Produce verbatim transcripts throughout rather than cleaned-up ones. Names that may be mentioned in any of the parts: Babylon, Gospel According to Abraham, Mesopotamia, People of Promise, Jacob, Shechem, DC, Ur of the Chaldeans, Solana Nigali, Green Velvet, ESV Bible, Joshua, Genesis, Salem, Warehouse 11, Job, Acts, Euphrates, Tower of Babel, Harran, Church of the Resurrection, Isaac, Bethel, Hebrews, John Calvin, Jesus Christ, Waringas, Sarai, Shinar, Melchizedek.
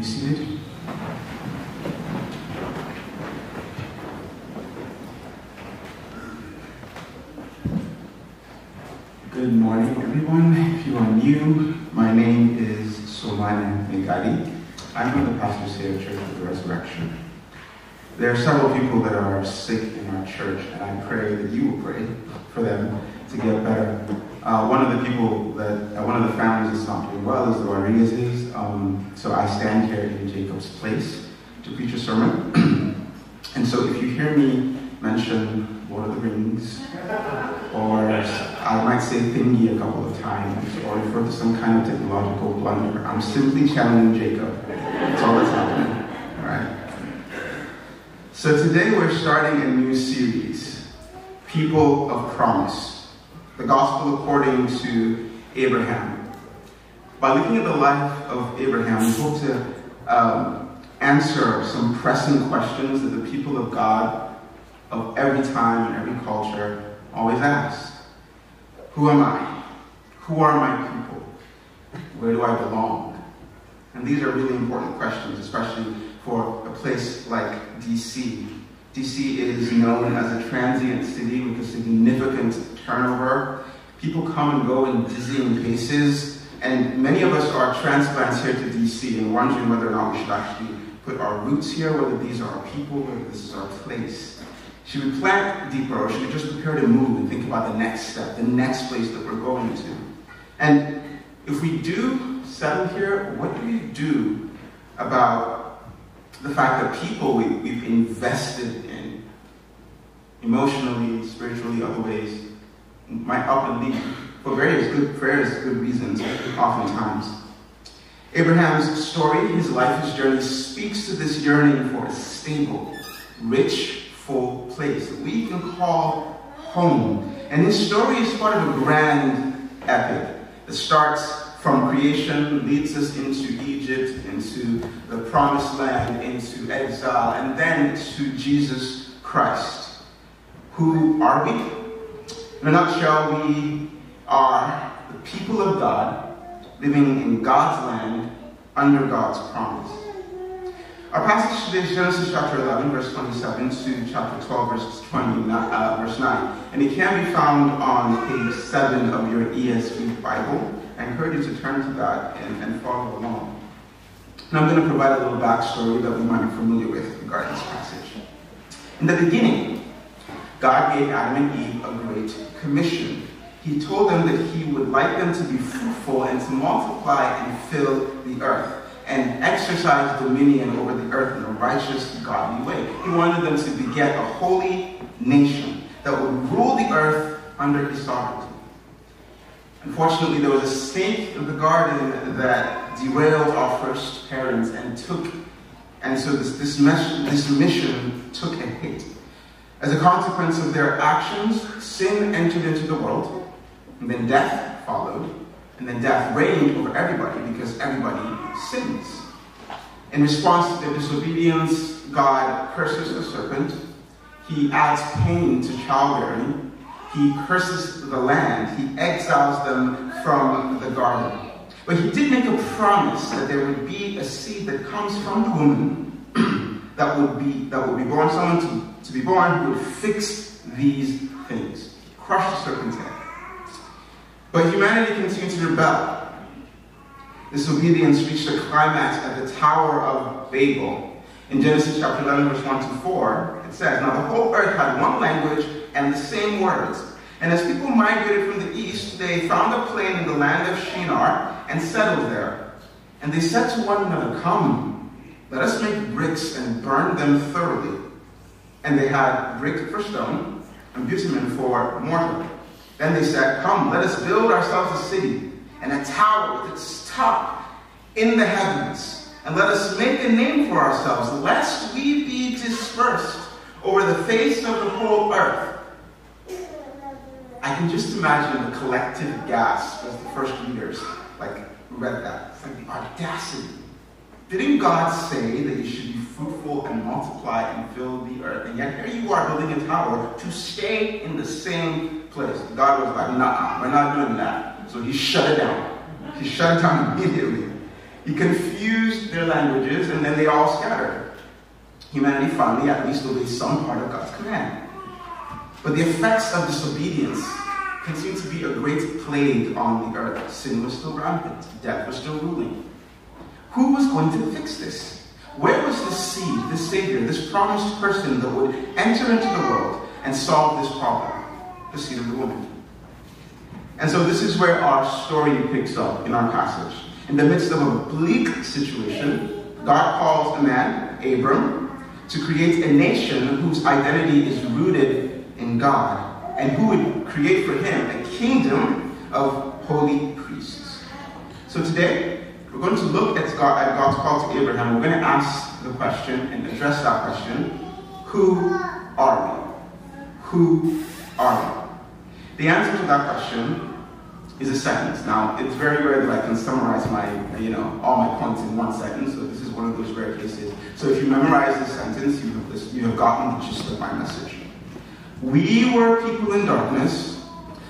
be seated. Good morning, everyone. If you are new, my name is Solana Nigali. I'm one of the pastors here at Church of the Resurrection. There are several people that are sick in our church, and I pray that you will pray for them to get better. Uh, one of the people that, uh, one of the families that's not doing well is the Waringas. Um, so I stand here in Jacob's place to preach a sermon. And so if you hear me mention Lord of the Rings, or I might say thingy a couple of times, or refer to some kind of technological blunder, I'm simply challenging Jacob. That's all that's happening. All right. So today we're starting a new series, People of Promise. The Gospel According to Abraham. By looking at the life of Abraham, we hope to um, answer some pressing questions that the people of God of every time and every culture always ask. Who am I? Who are my people? Where do I belong? And these are really important questions, especially for a place like D C. D C is known as a transient city with a significant turnover. People come and go in dizzying paces, and many of us are transplants here to D C and wondering whether or not we should actually put our roots here, whether these are our people, whether this is our place. Should we plant deeper, or should we just prepare to move and think about the next step, the next place that we're going to? And if we do settle here, what do we do about the fact that people we, we've invested in, emotionally, spiritually, other ways, might up and leave for various good prayers, good reasons, oftentimes? Abraham's story, his life, his journey, speaks to this yearning for a stable, rich, full place that we can call home. And his story is part of a grand epic that starts from creation, leads us into Egypt, into the promised land, into exile, and then to Jesus Christ. Who are we? In a nutshell, we are the people of God, living in God's land, under God's promise. Our passage today is Genesis chapter eleven, verse twenty-seven, to chapter twelve, verse twenty, uh, verse nine. And it can be found on page seven of your E S V Bible. I encourage you to turn to that and, and follow along. And I'm going to provide a little backstory that we might be familiar with regarding this passage. In the beginning, God gave Adam and Eve a great commission. He told them that he would like them to be fruitful and to multiply and fill the earth and exercise dominion over the earth in a righteous, godly way. He wanted them to beget a holy nation that would rule the earth under his sovereignty. Unfortunately, there was a snake in the garden that derailed our first parents and took, and so this, this, mes this mission took a hit. As a consequence of their actions, sin entered into the world, and then death followed, and then death reigned over everybody because everybody sins. In response to their disobedience, God curses the serpent. He adds pain to childbearing. He curses the land. He exiles them from the garden. But he did make a promise that there would be a seed that comes from the woman that would be that would be born, someone to, to be born who would fix these things, crush the serpent's head. But humanity continued to rebel. Disobedience reached a climax at the Tower of Babel. In Genesis chapter eleven, verse one to four, it says, "Now the whole earth had one language and the same words. And as people migrated from the east, they found a plain in the land of Shinar and settled there. And they said to one another, 'Come, let us make bricks and burn them thoroughly.' And they had brick for stone and bitumen for mortar. Then they said, 'Come, let us build ourselves a city and a tower with its top in the heavens. And let us make a name for ourselves, lest we be dispersed over the face of the whole earth.'" I can just imagine the collective gasp as the first readers like read that. It's like the audacity. Didn't God say that you should be fruitful and multiply and fill the earth? And yet here you are building a tower to stay in the same place. God was like, "Nah, we're not doing that." So he shut it down. He shut it down immediately. He confused their languages, and then they all scattered. Humanity finally at least obeyed some part of God's command. But the effects of disobedience continued to be a great plague on the earth. Sin was still rampant. Death was still ruling. Who was going to fix this? Where was the seed, the Savior, this promised person that would enter into the world and solve this problem? The seed of the woman. And so this is where our story picks up in our passage. In the midst of a bleak situation, God calls a man, Abram, to create a nation whose identity is rooted in God, and who would create for him a kingdom of holy priests. So today, we're going to look at, God, at God's call to Abraham. We're going to ask the question and address that question, who are we? Who are we? The answer to that question is a sentence. Now, it's very rare that I can summarize my, you know, all my points in one sentence, so this is one of those rare cases. So if you memorize this sentence, you have, this, you have gotten the gist of my message. We were people in darkness,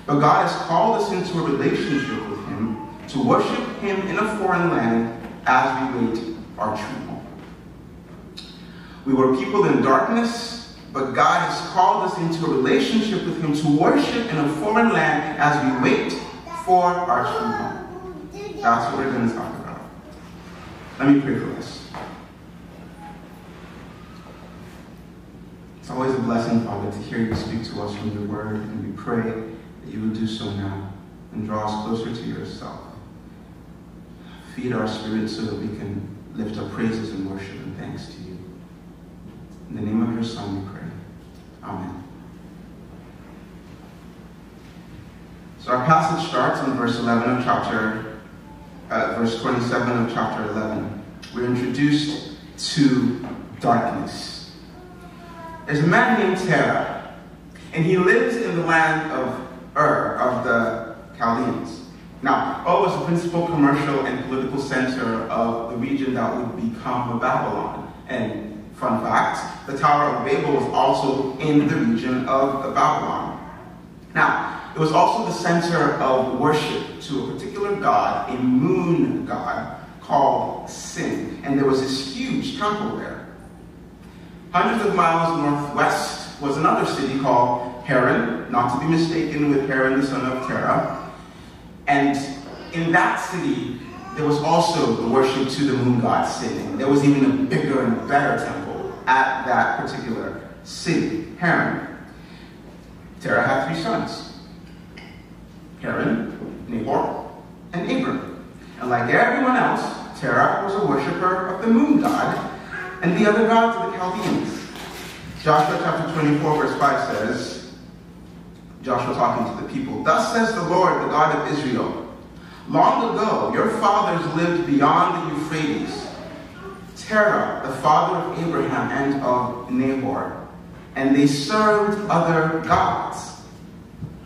but God has called us into a relationship with Him to worship Him in a foreign land as we wait our true home. We were people in darkness, but God has called us into a relationship with Him to worship in a foreign land as we wait for our true home. That's what we're going to talk about. Let me pray for us. It's always a blessing, Father, to hear you speak to us from your word, and we pray that you will do so now and draw us closer to yourself. Feed our spirit so that we can lift up praises and worship and thanks to you. In the name of your Son we pray. Amen. So our passage starts in verse eleven of chapter, uh, verse twenty-seven of chapter eleven. We're introduced to darkness. There's a man named Terah, and he lives in the land of Ur of the Chaldeans. Now, Ur was the principal commercial and political center of the region that would become Babylon. And fun fact: the Tower of Babel was also in the region of the Babylon. Now, it was also the center of worship to a particular god, a moon god, called Sin. And there was this huge temple there. Hundreds of miles northwest was another city called Harran, not to be mistaken with Harran, the son of Terah. And in that city, there was also the worship to the moon god Sin. There was even a bigger and better temple at that particular city, Harran. Terah had three sons: Harran, Nahor, and Abram. And like everyone else, Terah was a worshiper of the moon god and the other gods of the Chaldeans. Joshua chapter twenty-four verse five says, Joshua talking to the people, "Thus says the Lord, the God of Israel, long ago your fathers lived beyond the Euphrates. Terah, the father of Abraham and of Nahor, and they served other gods."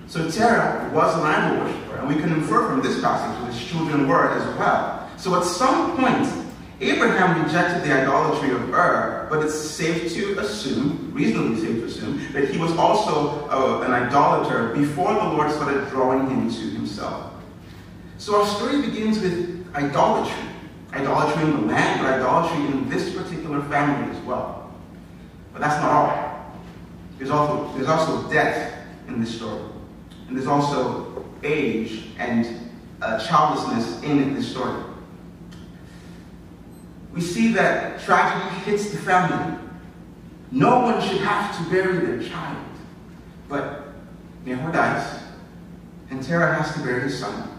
So Terah was an idol worshiper, and we can infer from this passage that his children were as well. So at some point, Abraham rejected the idolatry of Ur, but it's safe to assume, reasonably safe to assume, that he was also uh, an idolater before the Lord started drawing him to himself. So our story begins with idolatry. Idolatry in the land, but idolatry in this particular family as well. But that's not all. There's also, there's also death in this story. And there's also age and uh, childlessness in this story. We see that tragedy hits the family. No one should have to bury their child. But Nahor dies, and Terah has to bury his son.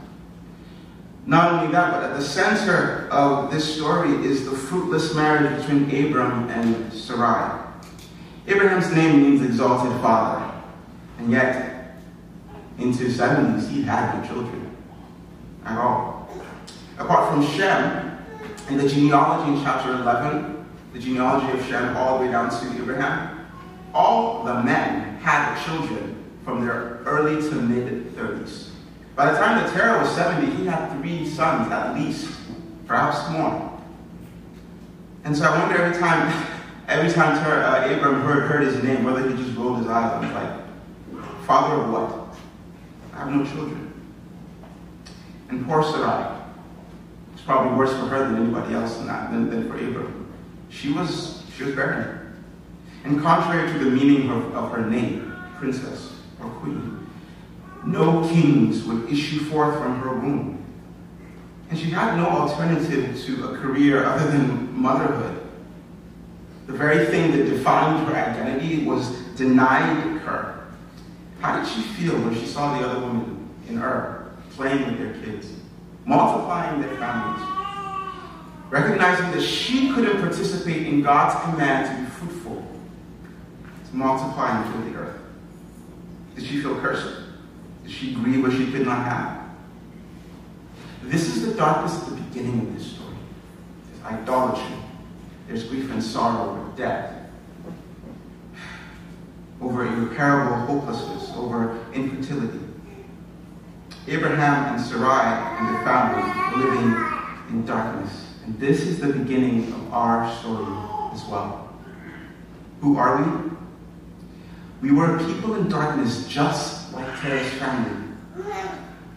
Not only that, but at the center of this story is the fruitless marriage between Abram and Sarai. Abraham's name means exalted father, and yet into his seventies, he had no children at all. Apart from Shem, in the genealogy in chapter eleven, the genealogy of Shem all the way down to Abraham, all the men had children from their early to mid-thirties. By the time that Terah was seventy, he had three sons at least, perhaps more. And so I wonder every time every time Terah, uh, Abram heard, heard his name, whether he just rolled his eyes and was like, "Father of what? I have no children." And poor Sarai was probably worse for her than anybody else, not than, than for Abram. She was she was barren. And contrary to the meaning of, of her name, princess or queen, no kings would issue forth from her womb. And she had no alternative to a career other than motherhood. The very thing that defined her identity was denied her. How did she feel when she saw the other women in Ur playing with their kids, multiplying their families, recognizing that she couldn't participate in God's command to be fruitful, to multiply and fill the earth? Did she feel cursed? Did she grieve what she could not have? This is the darkness at the beginning of this story. There's idolatry. There's grief and sorrow over death, over irreparable hopelessness, over infertility. Abraham and Sarai and their family were living in darkness. And this is the beginning of our story as well. Who are we? We were people in darkness just like Terah's family.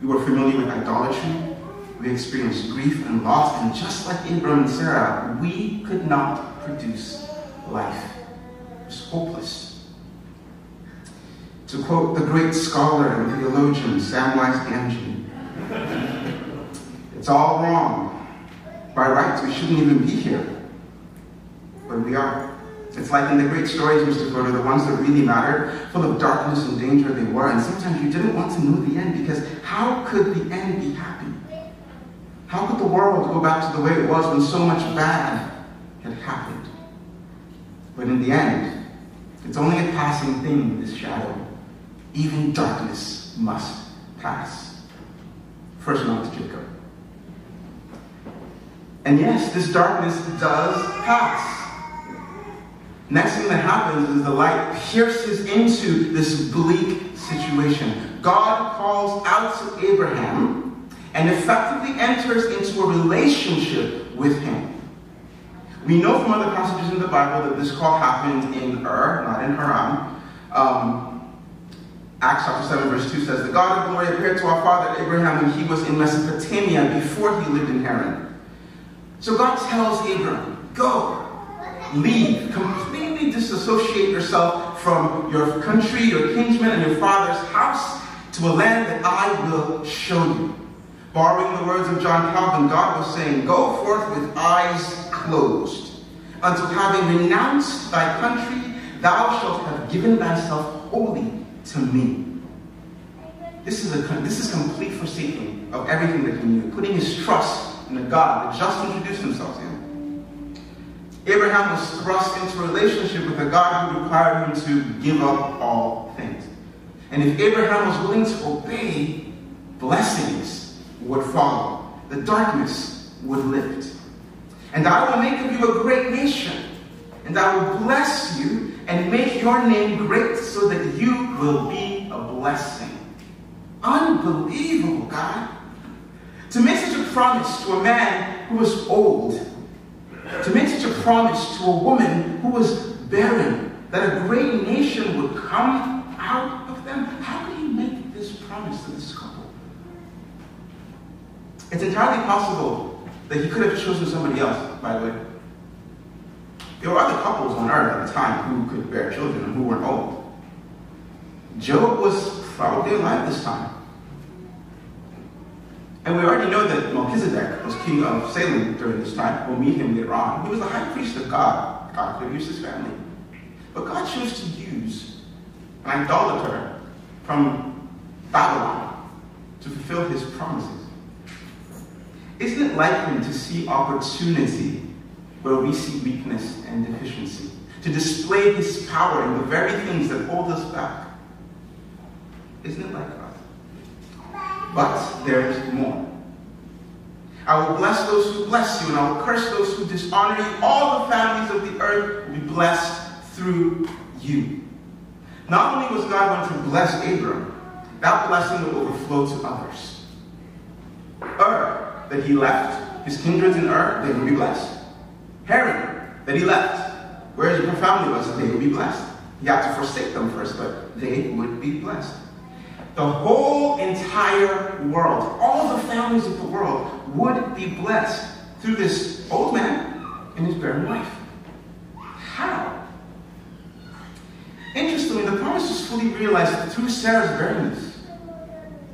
We were familiar with idolatry. We experienced grief and loss, and just like Abram and Sarah, we could not produce life. It was hopeless. To quote the great scholar and theologian Samwise Gamgee, it's all wrong. By rights, we shouldn't even be here. But we are. It's like in the great stories, Mister Frodo, the ones that really matter, full of darkness and danger they were, and sometimes you didn't want to know the end, because how could the end be happy? How could the world go back to the way it was when so much bad had happened? But in the end, it's only a passing thing, this shadow. Even darkness must pass. First one is Jacob. And yes, this darkness does pass. Next thing that happens is the light pierces into this bleak situation. God calls out to Abraham and effectively enters into a relationship with him. We know from other passages in the Bible that this call happened in Ur, not in Harran. Um, Acts chapter seven verse two says, the God of glory appeared to our father Abraham when he was in Mesopotamia before he lived in Harran. So God tells Abram, go, leave, completely disassociate yourself from your country, your kinsmen, and your father's house to a land that I will show you. Borrowing the words of John Calvin, God was saying, go forth with eyes closed, until having renounced thy country, thou shalt have given thyself wholly to me. This is, a, this is complete forsaking of everything that he knew, putting his trust in a God that just introduced himself to him. Abraham was thrust into a relationship with a God who required him to give up all things. And if Abraham was willing to obey, blessings would follow. The darkness would lift. And I will make of you a great nation, and I will bless you and make your name great so that you will be a blessing. Unbelievable, God. To make such a promise to a man who was old, to make such a promise to a woman who was barren, that a great nation would come out of them. How could you make this promise to this couple? It's entirely possible that he could have chosen somebody else, by the way. There were other couples on earth at the time who could bear children and who weren't old. Job was probably alive this time. And we already know that Melchizedek was king of Salem during this time. We'll meet him later on. He was the high priest of God. God could have used his family. But God chose to use an idolater from Babylon to fulfill his promises. Isn't it likely to see opportunity where we see weakness and deficiency? To display His power in the very things that hold us back? Isn't it like God? But there is more. I will bless those who bless you, and I will curse those who dishonor you. All the families of the earth will be blessed through you. Not only was God going to bless Abram, that blessing will overflow to others. Ur, that he left, his kindreds in Ur, they will be blessed. Harran, that he left, where his family was, they would be blessed. He had to forsake them first, but they would be blessed. the whole entire world, all the families of the world, would be blessed through this old man and his barren wife. How? Interestingly, the promise is fully realized through Sarah's barrenness.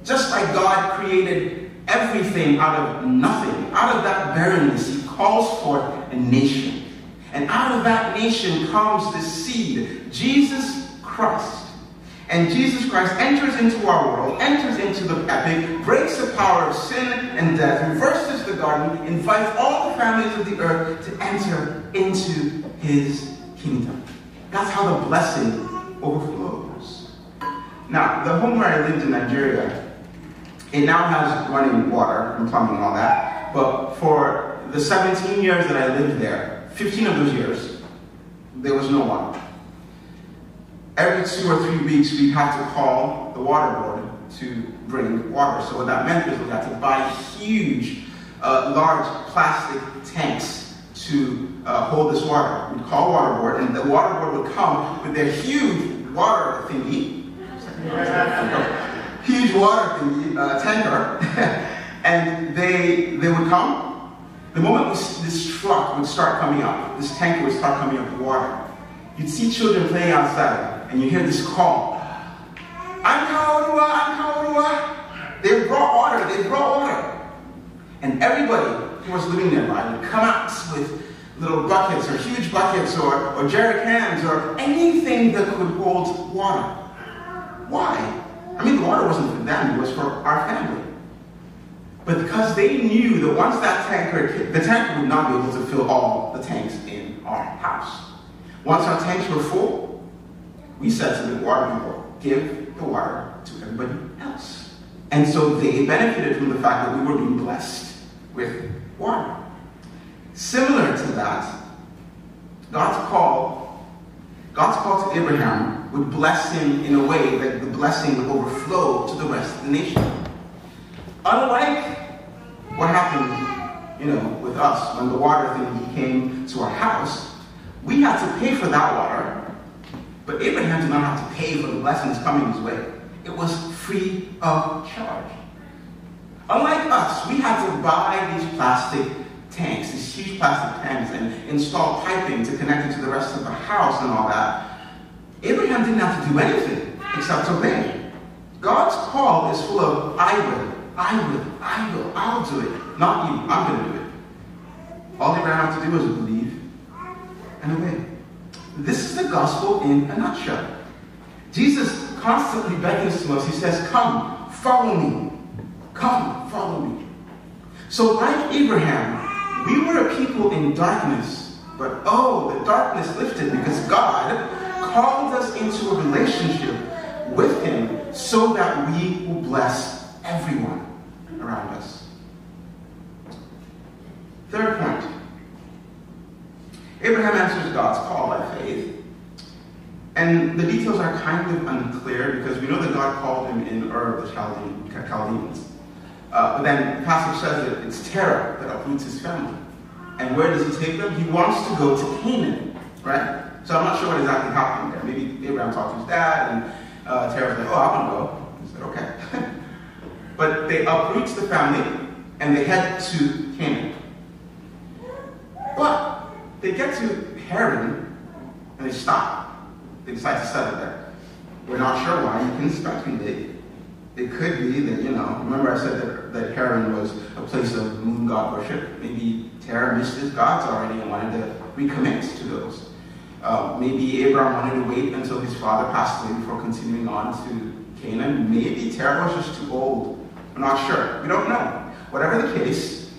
Just like God created everything out of nothing, out of that barrenness, he calls forth a nation. And out of that nation comes the seed, Jesus Christ. And Jesus Christ enters into our world, enters into the epic, breaks the power of sin and death, reverses the garden, invites all the families of the earth to enter into his kingdom. That's how the blessing overflows. Now, the home where I lived in Nigeria, it now has running water and plumbing and all that, but for the seventeen years that I lived there, fifteen of those years, there was no water. Every two or three weeks, we had to call the water board to bring water. So what that meant was we had to buy huge, uh, large plastic tanks to uh, hold this water. We'd call water board, and the water board would come with their huge water thingy, huge water thingy uh, tanker, and they they would come. The moment this truck would start coming up, this tanker would start coming up with water. You'd see children playing outside. And you hear this call, Ankaorua, Ankaorua. They brought water, they brought water. And everybody who was living nearby would come out with little buckets or huge buckets or, or jerrycans or anything that could hold water. Why? I mean, the water wasn't for them, it was for our family. But because they knew that once that tanker hit, the tanker would not be able to fill all the tanks in our house. Once our tanks were full, we said to the water people, give the water to everybody else. And so they benefited from the fact that we were being blessed with water. Similar to that, God's call, God's call to Abraham would bless him in a way that the blessing would overflow to the rest of the nation. Unlike what happened, you know, with us when the water thing came to our house, we had to pay for that water. But Abraham did not have to pay for the blessings coming his way. It was free of charge. Unlike us, we had to buy these plastic tanks, these huge plastic tanks, and install piping to connect it to the rest of the house and all that. Abraham didn't have to do anything except obey. God's call is full of, I will, I will, I will, I'll do it. Not you, I'm going to do it. All Abraham had to do was believe and obey. This is the gospel in a nutshell. Jesus constantly beckons to us. He says, come, follow me. Come, follow me. So like Abraham, we were a people in darkness. But oh, the darkness lifted because God called us into a relationship with him so that we will bless everyone around us. Third point. Abraham answers God's call by faith. And the details are kind of unclear because we know that God called him in Ur of the Chaldeans. Uh, but then the passage says that it's Terah that uproots his family. And where does he take them? He wants to go to Canaan, right? So I'm not sure what exactly happened there. Maybe Abraham talked to his dad, and uh, Terah's like, oh, I want to go. He said, okay. But they uproot the family, and they head to Canaan. But they get to Harran, and they stop. They decide to settle there. We're not sure why. You can speculate. It could be that, you know, remember I said that, that Harran was a place of moon god worship. Maybe Terah missed his gods already and wanted to recommit to those. Uh, maybe Abram wanted to wait until his father passed away before continuing on to Canaan. Maybe Terah was just too old. We're not sure. We don't know. Whatever the case,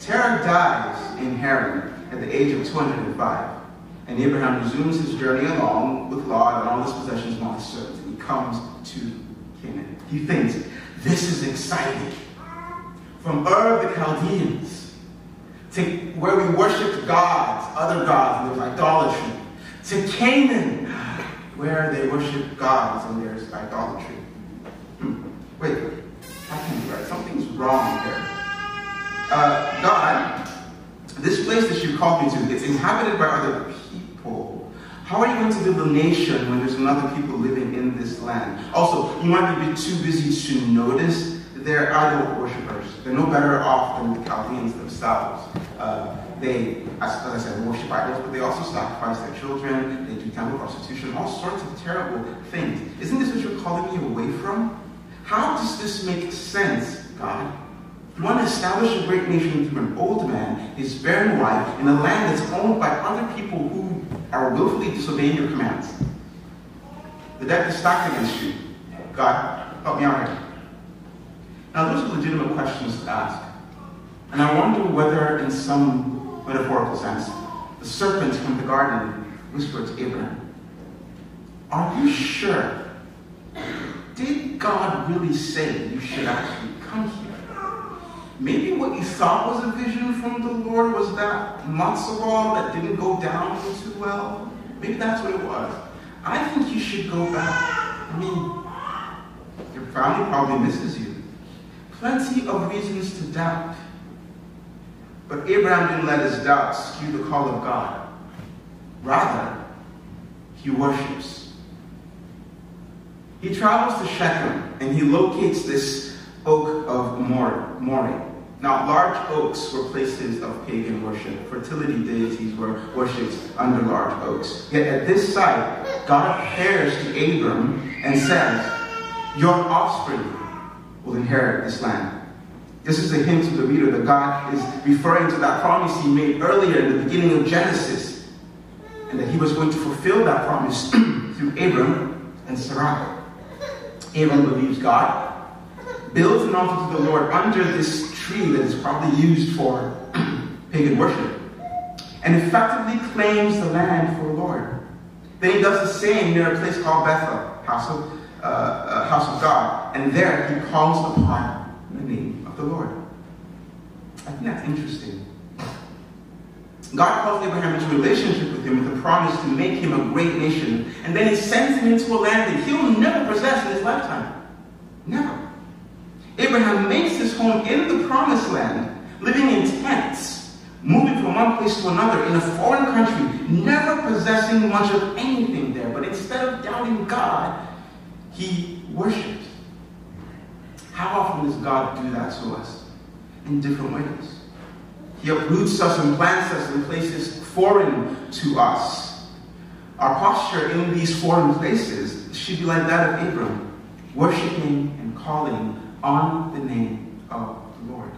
Terah dies in Harran at the age of two hundred five. And Abraham resumes his journey along with Lot and all his possessions and all his servants. And he comes to Canaan. He thinks, this is exciting. From Ur of the Chaldeans, to where we worshipped gods, other gods, and there was idolatry, to Canaan, where they worship gods and there's idolatry. Hmm. Wait, that can't be right. Something's wrong here. Uh, God, this place that you called me to, it's inhabited by other people. How are you going to build a nation when there's another people living in this land? Also, you might be too busy to notice that they're idol worshippers. They're no better off than the Chaldeans themselves. Uh, they, as, as I said, worship idols, but they also sacrifice their children. They do temple prostitution, all sorts of terrible things. Isn't this what you're calling me away from? How does this make sense, God? You want to establish a great nation through an old man, his barren wife, in a land that's owned by other people who are willfully disobeying your commands. The deck is stacked against you. God, help me out here. Now, those are legitimate questions to ask. And I wonder whether, in some metaphorical sense, the serpent from the garden whispered to Abraham, "Are you sure? Did God really say you should actually come here? Maybe what you thought was a vision from the Lord was that matzo ball that didn't go down too well. Maybe that's what it was. I think you should go back. I mean, your family probably misses you. Plenty of reasons to doubt." But Abraham didn't let his doubt skew the call of God. Rather, he worships. He travels to Shechem and he locates this oak of Moreh. Now, large oaks were places of pagan worship. Fertility deities were worshipped under large oaks. Yet at this site, God appears to Abram and says, "Your offspring will inherit this land." This is a hint to the reader that God is referring to that promise he made earlier in the beginning of Genesis, and that he was going to fulfill that promise through Abram and Sarai. Abram believes God, builds an altar to the Lord under this tree that is probably used for pagan worship, and effectively claims the land for the Lord. Then he does the same near a place called Bethel, house of, uh, house of God, and there he calls upon the name of the Lord. I think that's interesting. God calls Abraham into a relationship with him with a promise to make him a great nation, and then he sends him into a land that he'll never possess in his lifetime. Never. Abraham makes his home in the promised land, living in tents, moving from one place to another in a foreign country, never possessing much of anything there. But instead of doubting God, he worships. How often does God do that to us? In different ways. He uproots us and plants us in places foreign to us. Our posture in these foreign places should be like that of Abram, worshiping and calling on the name of the Lord.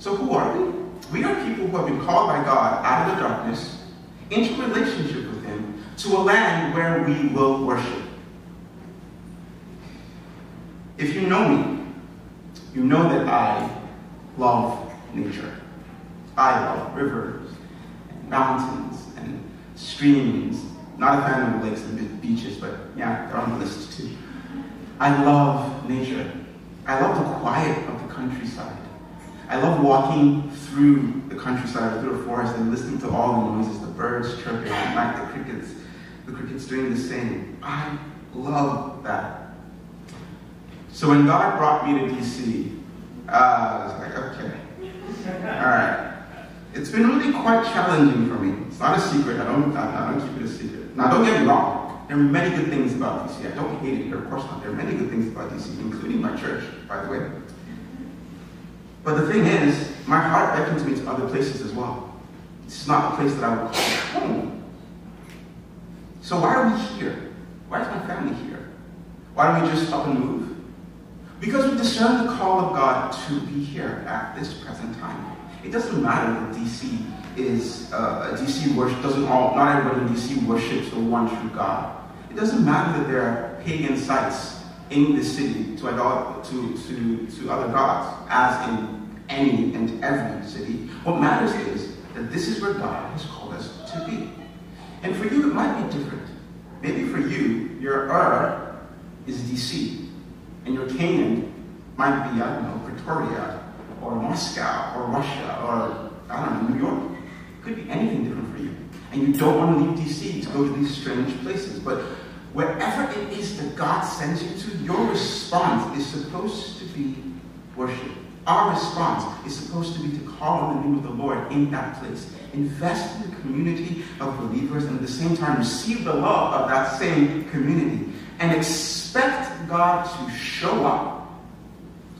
So who are we? We are people who have been called by God out of the darkness into relationship with him to a land where we will worship. If you know me, you know that I love nature. I love rivers, and mountains, and streams. Not a fan of lakes and beaches, but yeah, they're on the list too. I love nature. I love the quiet of the countryside. I love walking through the countryside, through a forest, and listening to all the noises, the birds chirping, at night, the crickets, the crickets doing the same. I love that. So when God brought me to D C, uh, I was like, okay, all right. It's been really quite challenging for me. It's not a secret. I don't, I don't keep it a secret. Now, don't get me wrong. There are many good things about D C. I don't hate it here, of course not. There are many good things about D C, including my church, by the way. But the thing is, my heart beckons me to other places as well. It's not a place that I would call home. So why are we here? Why is my family here? Why don't we just stop and move? Because we discern the call of God to be here at this present time. It doesn't matter that D C is uh, D C worship doesn't all not everybody in D C worships the one true God. It doesn't matter that there are pagan sites in the city to idol to to to other gods, as in any and every city. What matters is that this is where God has called us to be. And for you, it might be different. Maybe for you, your Ur is D C, and your Canaan might be I don't know Pretoria or Moscow or Russia or I don't know New York. Could be anything different for you. And you don't want to leave D C to go to these strange places. But wherever it is that God sends you to, your response is supposed to be worship. Our response is supposed to be to call on the name of the Lord in that place. Invest in the community of believers and at the same time receive the love of that same community. And expect God to show up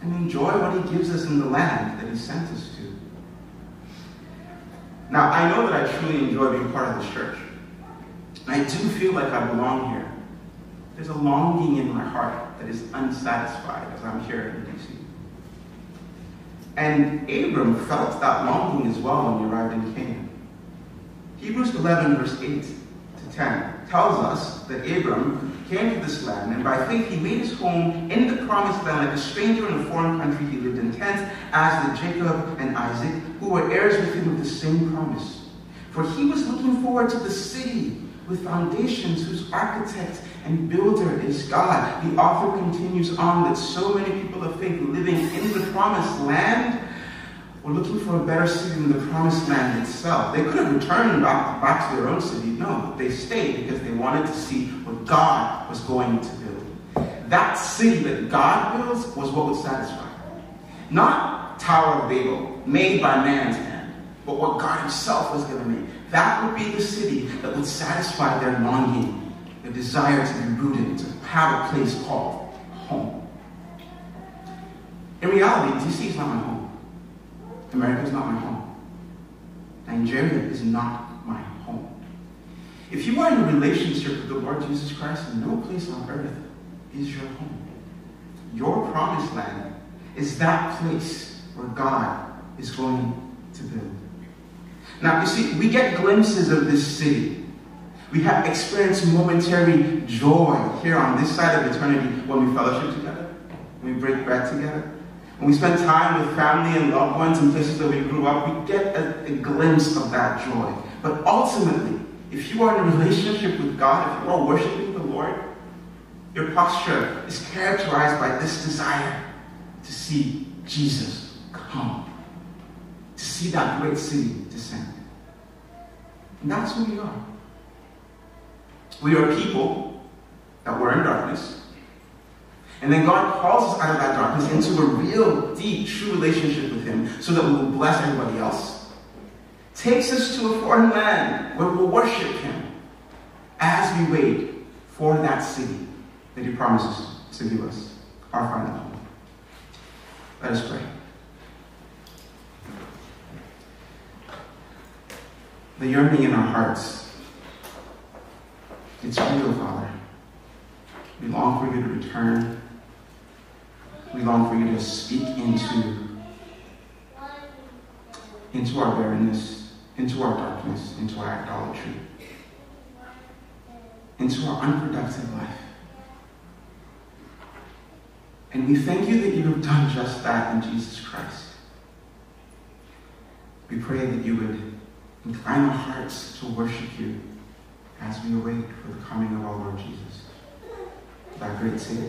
and enjoy what he gives us in the land that he sent us to. Now, I know that I truly enjoy being part of this church. And I do feel like I belong here. There's a longing in my heart that is unsatisfied as I'm here in D C. And Abram felt that longing as well when he arrived in Canaan. Hebrews eleven, verse eight to ten tells us that Abram came to this land, and by faith he made his home in the promised land. Like a stranger in a foreign country, he lived in tents, as did Jacob and Isaac, who were heirs with him of the same promise. For he was looking forward to the city with foundations whose architect and builder is God. The author continues on that so many people of faith living in the promised land were looking for a better city than the promised land itself. They could have returned back, back to their own city. No, they stayed because they wanted to see what God was going to build. That city that God builds was what would satisfy. Not Tower of Babel, made by man's hand, but what God himself was going to make. That would be the city that would satisfy their longing, their desire to be rooted, to have a place called home. In reality, D C is not my home. America is not my home. Nigeria is not my home. If you are in a relationship with the Lord Jesus Christ, no place on earth is your home. Your promised land is that place where God is going to build. Now, you see, we get glimpses of this city. We have experienced momentary joy here on this side of eternity when we fellowship together, when we break bread together, when we spend time with family and loved ones in places that we grew up. We get a, a glimpse of that joy. But ultimately, if you are in a relationship with God, if you are worshiping the Lord, your posture is characterized by this desire to see Jesus come, to see that great city descend. And that's who we are. We are people that were in darkness. And then God calls us out of that darkness into a real, deep, true relationship with him so that we will bless everybody else. Takes us to a foreign land where we will worship him as we wait for that city that he promises to give us, our final home. Let us pray. The yearning in our hearts, it's real, Father. We long for you to return. We long for you to speak into, into our barrenness, into our darkness, into our idolatry, into our unproductive life. And we thank you that you have done just that in Jesus Christ. We pray that you would incline our hearts to worship you as we await for the coming of our Lord Jesus, that great city.